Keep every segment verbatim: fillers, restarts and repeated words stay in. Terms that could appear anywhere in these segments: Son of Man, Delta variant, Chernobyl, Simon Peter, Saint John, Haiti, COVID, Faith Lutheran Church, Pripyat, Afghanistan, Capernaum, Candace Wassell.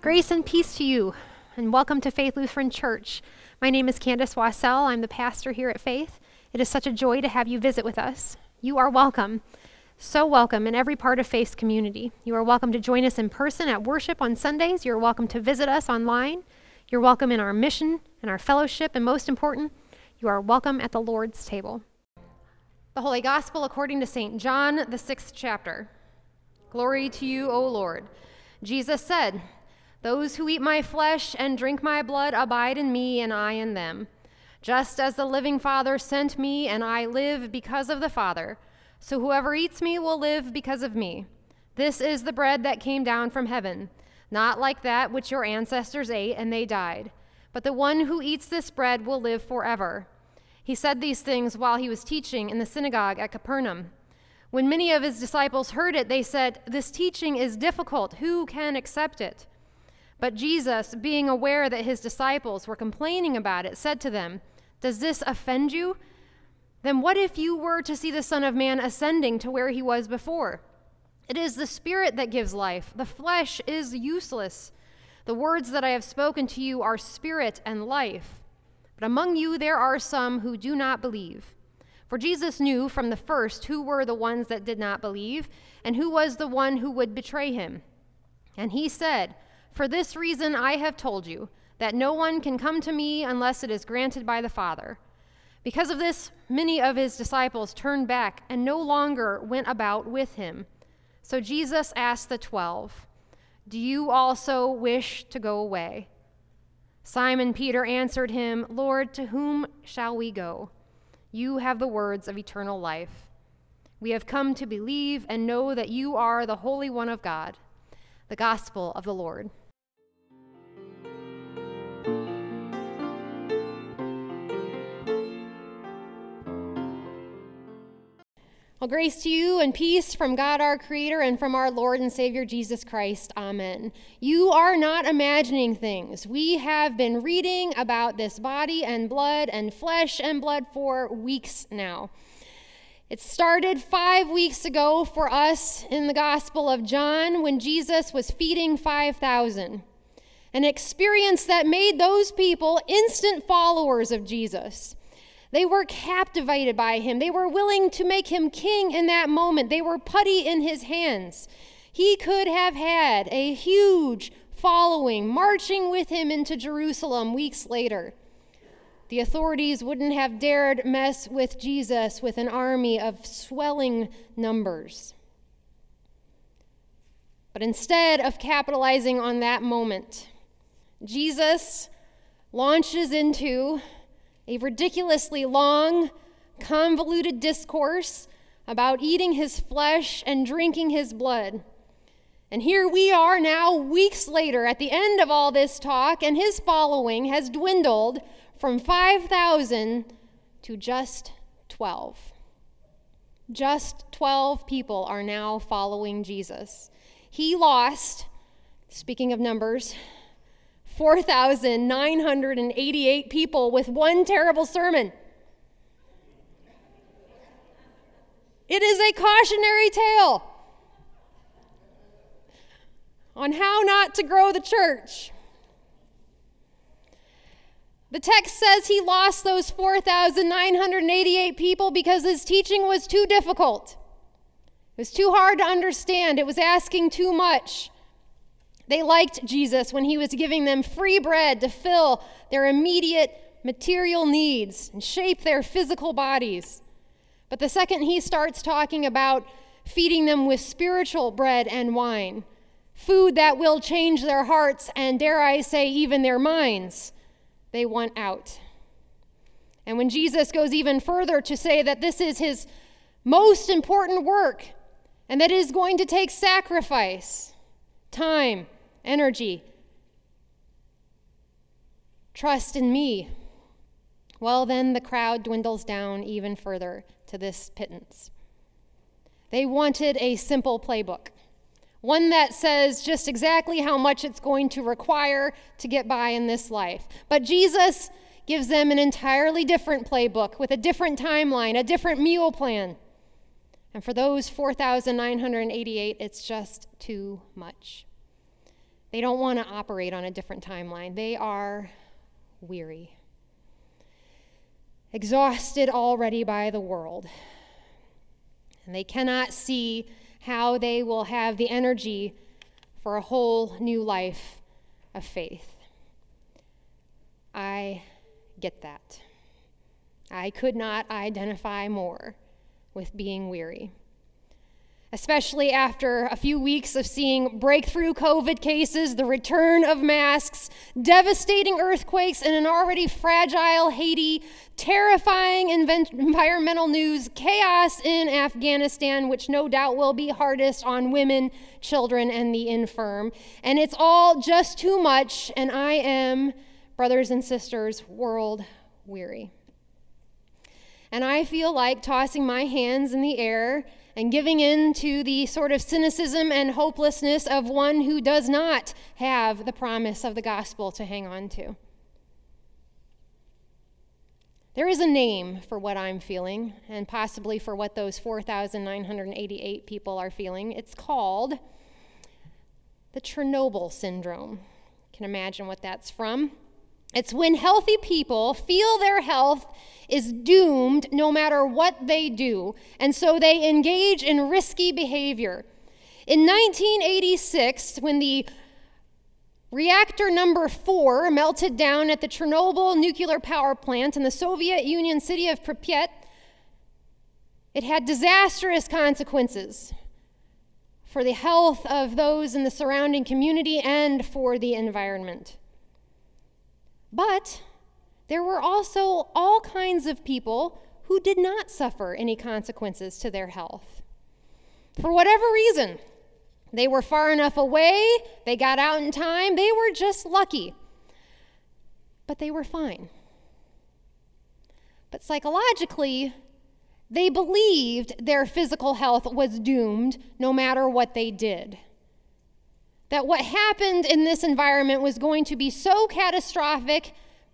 Grace and peace to you, and welcome to Faith Lutheran Church. My name is Candace Wassell. I'm the pastor here at Faith. It is such a joy to have you visit with us. You are welcome, so welcome in every part of Faith's community. You are welcome to join us in person at worship on Sundays. You're welcome to visit us online. You're welcome in our mission and our fellowship, and most important, you are welcome at the Lord's table. The Holy Gospel according to Saint John, the sixth chapter. Glory to you, O Lord. Jesus said, "Those who eat my flesh and drink my blood abide in me, and I in them. Just as the living Father sent me, and I live because of the Father, so whoever eats me will live because of me. This is the bread that came down from heaven, not like that which your ancestors ate, and they died. But the one who eats this bread will live forever." He said these things while he was teaching in the synagogue at Capernaum. When many of his disciples heard it, they said, "This teaching is difficult. Who can accept it?" But Jesus, being aware that his disciples were complaining about it, said to them, "Does this offend you? Then what if you were to see the Son of Man ascending to where he was before? It is the Spirit that gives life. The flesh is useless. The words that I have spoken to you are spirit and life. But among you there are some who do not believe." For Jesus knew from the first who were the ones that did not believe, and who was the one who would betray him. And he said, "For this reason I have told you, that no one can come to me unless it is granted by the Father." Because of this, many of his disciples turned back and no longer went about with him. So Jesus asked the twelve, "Do you also wish to go away?" Simon Peter answered him, "Lord, to whom shall we go? You have the words of eternal life. We have come to believe and know that you are the Holy One of God." The Gospel of the Lord. Well, grace to you and peace from God our Creator and from our Lord and Savior Jesus Christ. Amen. You are not imagining things. We have been reading about this body and blood and flesh and blood for weeks now. It started five weeks ago for us in the Gospel of John when Jesus was feeding five thousand, an experience that made those people instant followers of Jesus. They were captivated by him. They were willing to make him king in that moment. They were putty in his hands. He could have had a huge following marching with him into Jerusalem weeks later. The authorities wouldn't have dared mess with Jesus with an army of swelling numbers. But instead of capitalizing on that moment, Jesus launches into a ridiculously long, convoluted discourse about eating his flesh and drinking his blood. And here we are now, weeks later, at the end of all this talk, and his following has dwindled from five thousand to just twelve. Just twelve people are now following Jesus. He lost, speaking of numbers, four thousand nine hundred eighty-eight people with one terrible sermon. It is a cautionary tale on how not to grow the church. The text says he lost those four thousand nine hundred eighty-eight people because his teaching was too difficult. It was too hard to understand. It was asking too much. They liked Jesus when he was giving them free bread to fill their immediate material needs and shape their physical bodies. But the second he starts talking about feeding them with spiritual bread and wine, food that will change their hearts and, dare I say, even their minds, they want out. And when Jesus goes even further to say that this is his most important work and that it is going to take sacrifice, time, energy, trust in me, well, then the crowd dwindles down even further to this pittance. They wanted a simple playbook, one that says just exactly how much it's going to require to get by in this life. But Jesus gives them an entirely different playbook with a different timeline, a different meal plan. And for those four thousand nine hundred eighty-eight, it's just too much. They don't want to operate on a different timeline. They are weary, exhausted already by the world. And they cannot see how they will have the energy for a whole new life of faith. I get that. I could not identify more with being weary, especially after a few weeks of seeing breakthrough COVID cases, the return of masks, devastating earthquakes in an already fragile Haiti, terrifying inv- environmental news, chaos in Afghanistan, which no doubt will be hardest on women, children, and the infirm. And it's all just too much, and I am, brothers and sisters, world weary. And I feel like tossing my hands in the air and giving in to the sort of cynicism and hopelessness of one who does not have the promise of the gospel to hang on to. There is a name for what I'm feeling, and possibly for what those four thousand nine hundred eighty-eight people are feeling. It's called the Chernobyl syndrome. You can imagine what that's from. It's when healthy people feel their health is doomed no matter what they do, and so they engage in risky behavior. In nineteen eighty-six, when the reactor number four melted down at the Chernobyl nuclear power plant in the Soviet Union city of Pripyat, it had disastrous consequences for the health of those in the surrounding community and for the environment. But there were also all kinds of people who did not suffer any consequences to their health. For whatever reason, they were far enough away, they got out in time, they were just lucky. But they were fine. But psychologically, they believed their physical health was doomed no matter what they did. That what happened in this environment was going to be so catastrophic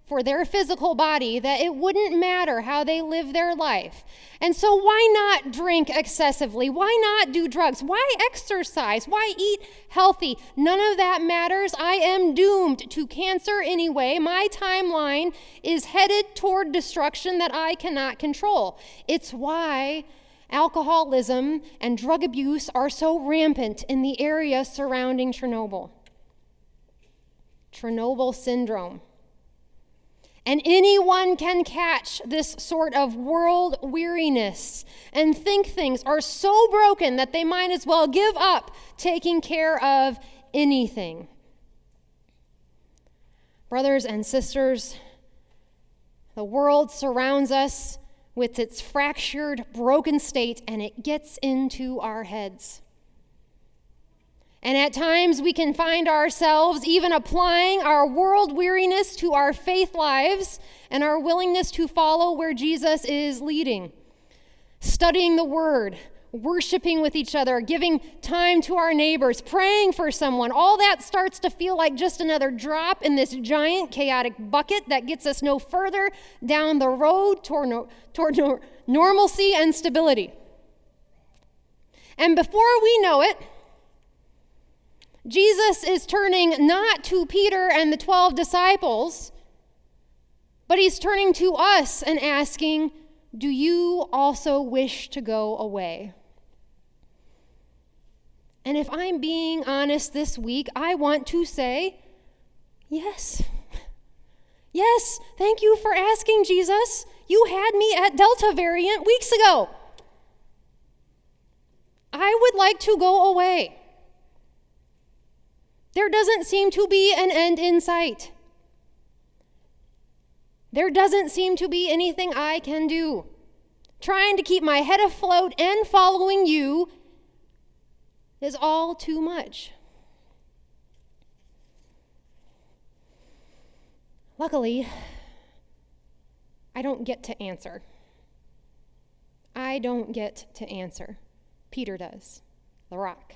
for their physical body that it wouldn't matter how they live their life. And so why not drink excessively? Why not do drugs? Why exercise? Why eat healthy? None of that matters. I am doomed to cancer anyway. My timeline is headed toward destruction that I cannot control. It's why alcoholism and drug abuse are so rampant in the area surrounding Chernobyl. Chernobyl syndrome. And anyone can catch this sort of world weariness and think things are so broken that they might as well give up taking care of anything. Brothers and sisters, the world surrounds us with its fractured, broken state, and it gets into our heads. And at times we can find ourselves even applying our world weariness to our faith lives and our willingness to follow where Jesus is leading. Studying the Word, worshiping with each other, giving time to our neighbors, praying for someone, all that starts to feel like just another drop in this giant chaotic bucket that gets us no further down the road toward, no, toward no, normalcy and stability. And before we know it, Jesus is turning not to Peter and the twelve disciples, but he's turning to us and asking, "Do you also wish to go away?" And if I'm being honest this week, I want to say, yes. Yes, thank you for asking, Jesus. You had me at Delta variant weeks ago. I would like to go away. There doesn't seem to be an end in sight. There doesn't seem to be anything I can do. Trying to keep my head afloat and following you is all too much. Luckily, I don't get to answer. I don't get to answer. Peter does, the rock.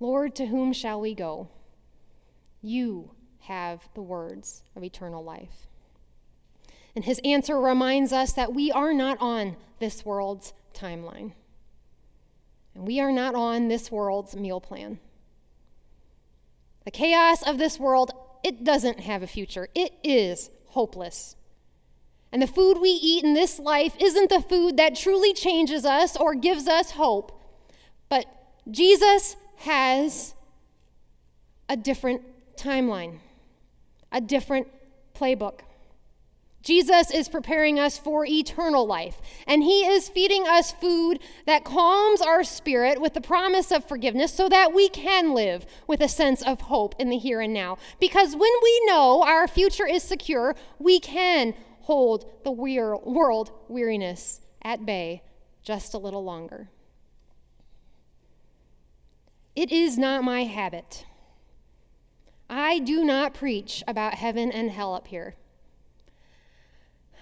"Lord, to whom shall we go? You have the words of eternal life. And his answer reminds us that we are not on this world's timeline. And we are not on this world's meal plan. The chaos of this world, it doesn't have a future. It is hopeless. And the food we eat in this life isn't the food that truly changes us or gives us hope. But Jesus has a different timeline, a different playbook. Jesus is preparing us for eternal life, and he is feeding us food that calms our spirit with the promise of forgiveness so that we can live with a sense of hope in the here and now. Because when we know our future is secure, we can hold the weir- world weariness at bay just a little longer. It is not my habit. I do not preach about heaven and hell up here.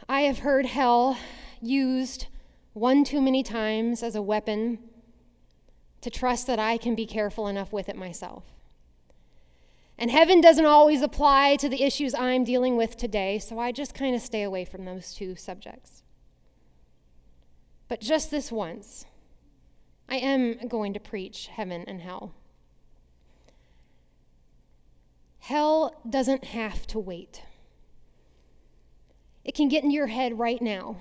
I have heard hell used one too many times as a weapon to trust that I can be careful enough with it myself. And heaven doesn't always apply to the issues I'm dealing with today, so I just kind of stay away from those two subjects. But just this once, I am going to preach heaven and hell. Hell doesn't have to wait. It can get in your head right now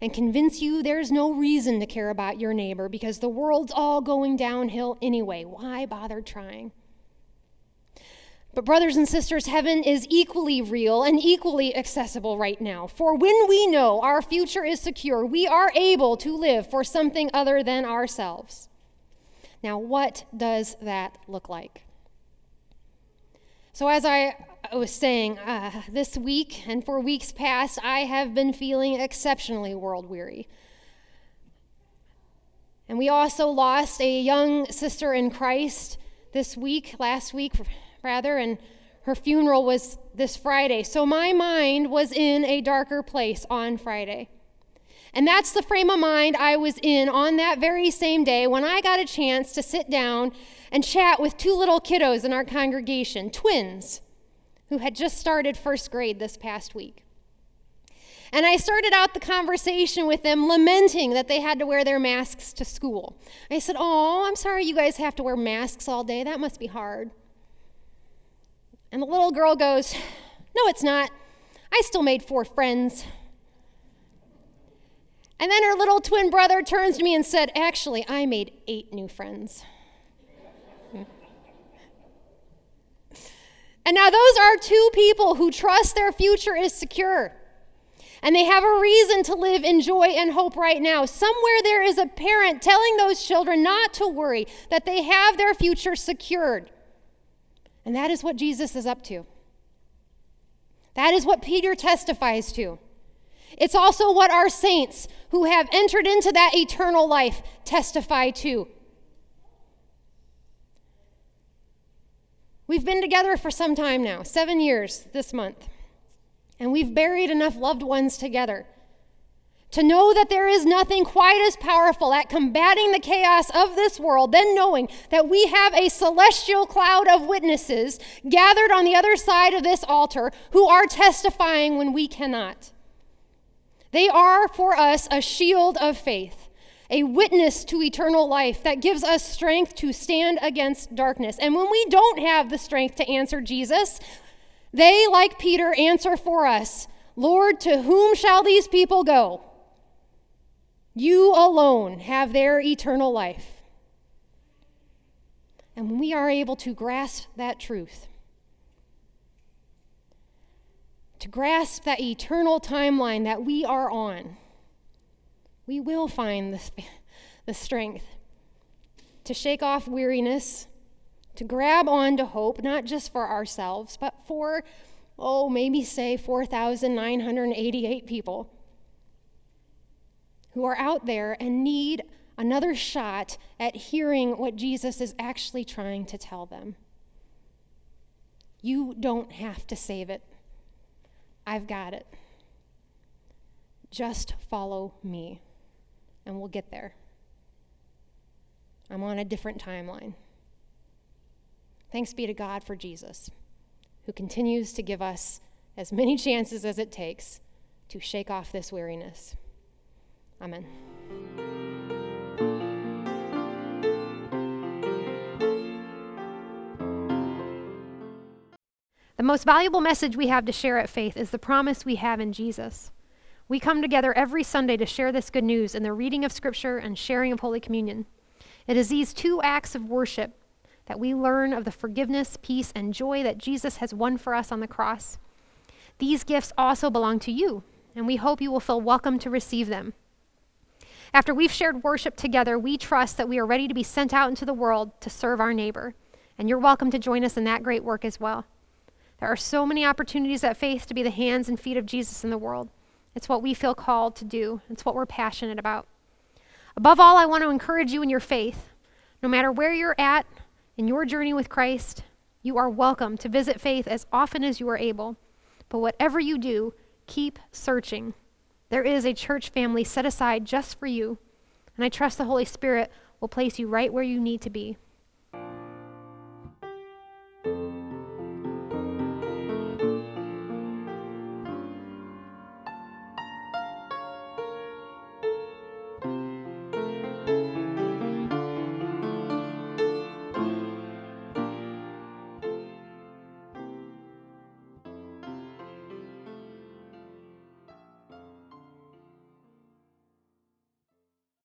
and convince you there's no reason to care about your neighbor because the world's all going downhill anyway. Why bother trying? But brothers and sisters, heaven is equally real and equally accessible right now. For when we know our future is secure, we are able to live for something other than ourselves. Now, what does that look like? So as I I was saying, uh, this week and for weeks past, I have been feeling exceptionally world-weary. And we also lost a young sister in Christ this week, last week rather, and her funeral was this Friday. So my mind was in a darker place on Friday. And that's the frame of mind I was in on that very same day when I got a chance to sit down and chat with two little kiddos in our congregation, twins, who had just started first grade this past week. And I started out the conversation with them lamenting that they had to wear their masks to school. I said, "Oh, I'm sorry you guys have to wear masks all day. That must be hard." And the little girl goes, "No, it's not. I still made four friends." And then her little twin brother turns to me and said, "Actually, I made eight new friends." And now those are two people who trust their future is secure. And they have a reason to live in joy and hope right now. Somewhere there is a parent telling those children not to worry, that they have their future secured. And that is what Jesus is up to. That is what Peter testifies to. It's also what our saints who have entered into that eternal life testify to. We've been together for some time now, seven years this month, and we've buried enough loved ones together to know that there is nothing quite as powerful at combating the chaos of this world than knowing that we have a celestial cloud of witnesses gathered on the other side of this altar who are testifying when we cannot. They are for us a shield of faith, a witness to eternal life that gives us strength to stand against darkness. And when we don't have the strength to answer Jesus, they, like Peter, answer for us, "Lord, to whom shall these people go? You alone have their eternal life." And when we are able to grasp that truth, to grasp that eternal timeline that we are on, we will find the, the strength to shake off weariness, to grab on to hope, not just for ourselves, but for, oh, maybe say four thousand nine hundred eighty-eight people who are out there and need another shot at hearing what Jesus is actually trying to tell them. You don't have to save it. I've got it. Just follow me. And we'll get there. I'm on a different timeline. Thanks be to God for Jesus. who continues to give us as many chances as it takes to shake off this weariness. Amen. The most valuable message we have to share at Faith is the promise we have in Jesus. We come together every Sunday to share this good news in the reading of Scripture and sharing of Holy Communion. It is these two acts of worship that we learn of the forgiveness, peace, and joy that Jesus has won for us on the cross. These gifts also belong to you, and we hope you will feel welcome to receive them. After we've shared worship together, we trust that we are ready to be sent out into the world to serve our neighbor, and you're welcome to join us in that great work as well. There are so many opportunities at Faith to be the hands and feet of Jesus in the world. It's what we feel called to do. It's what we're passionate about. Above all, I want to encourage you in your faith. No matter where you're at in your journey with Christ, you are welcome to visit Faith as often as you are able. But whatever you do, keep searching. There is a church family set aside just for you, and I trust the Holy Spirit will place you right where you need to be.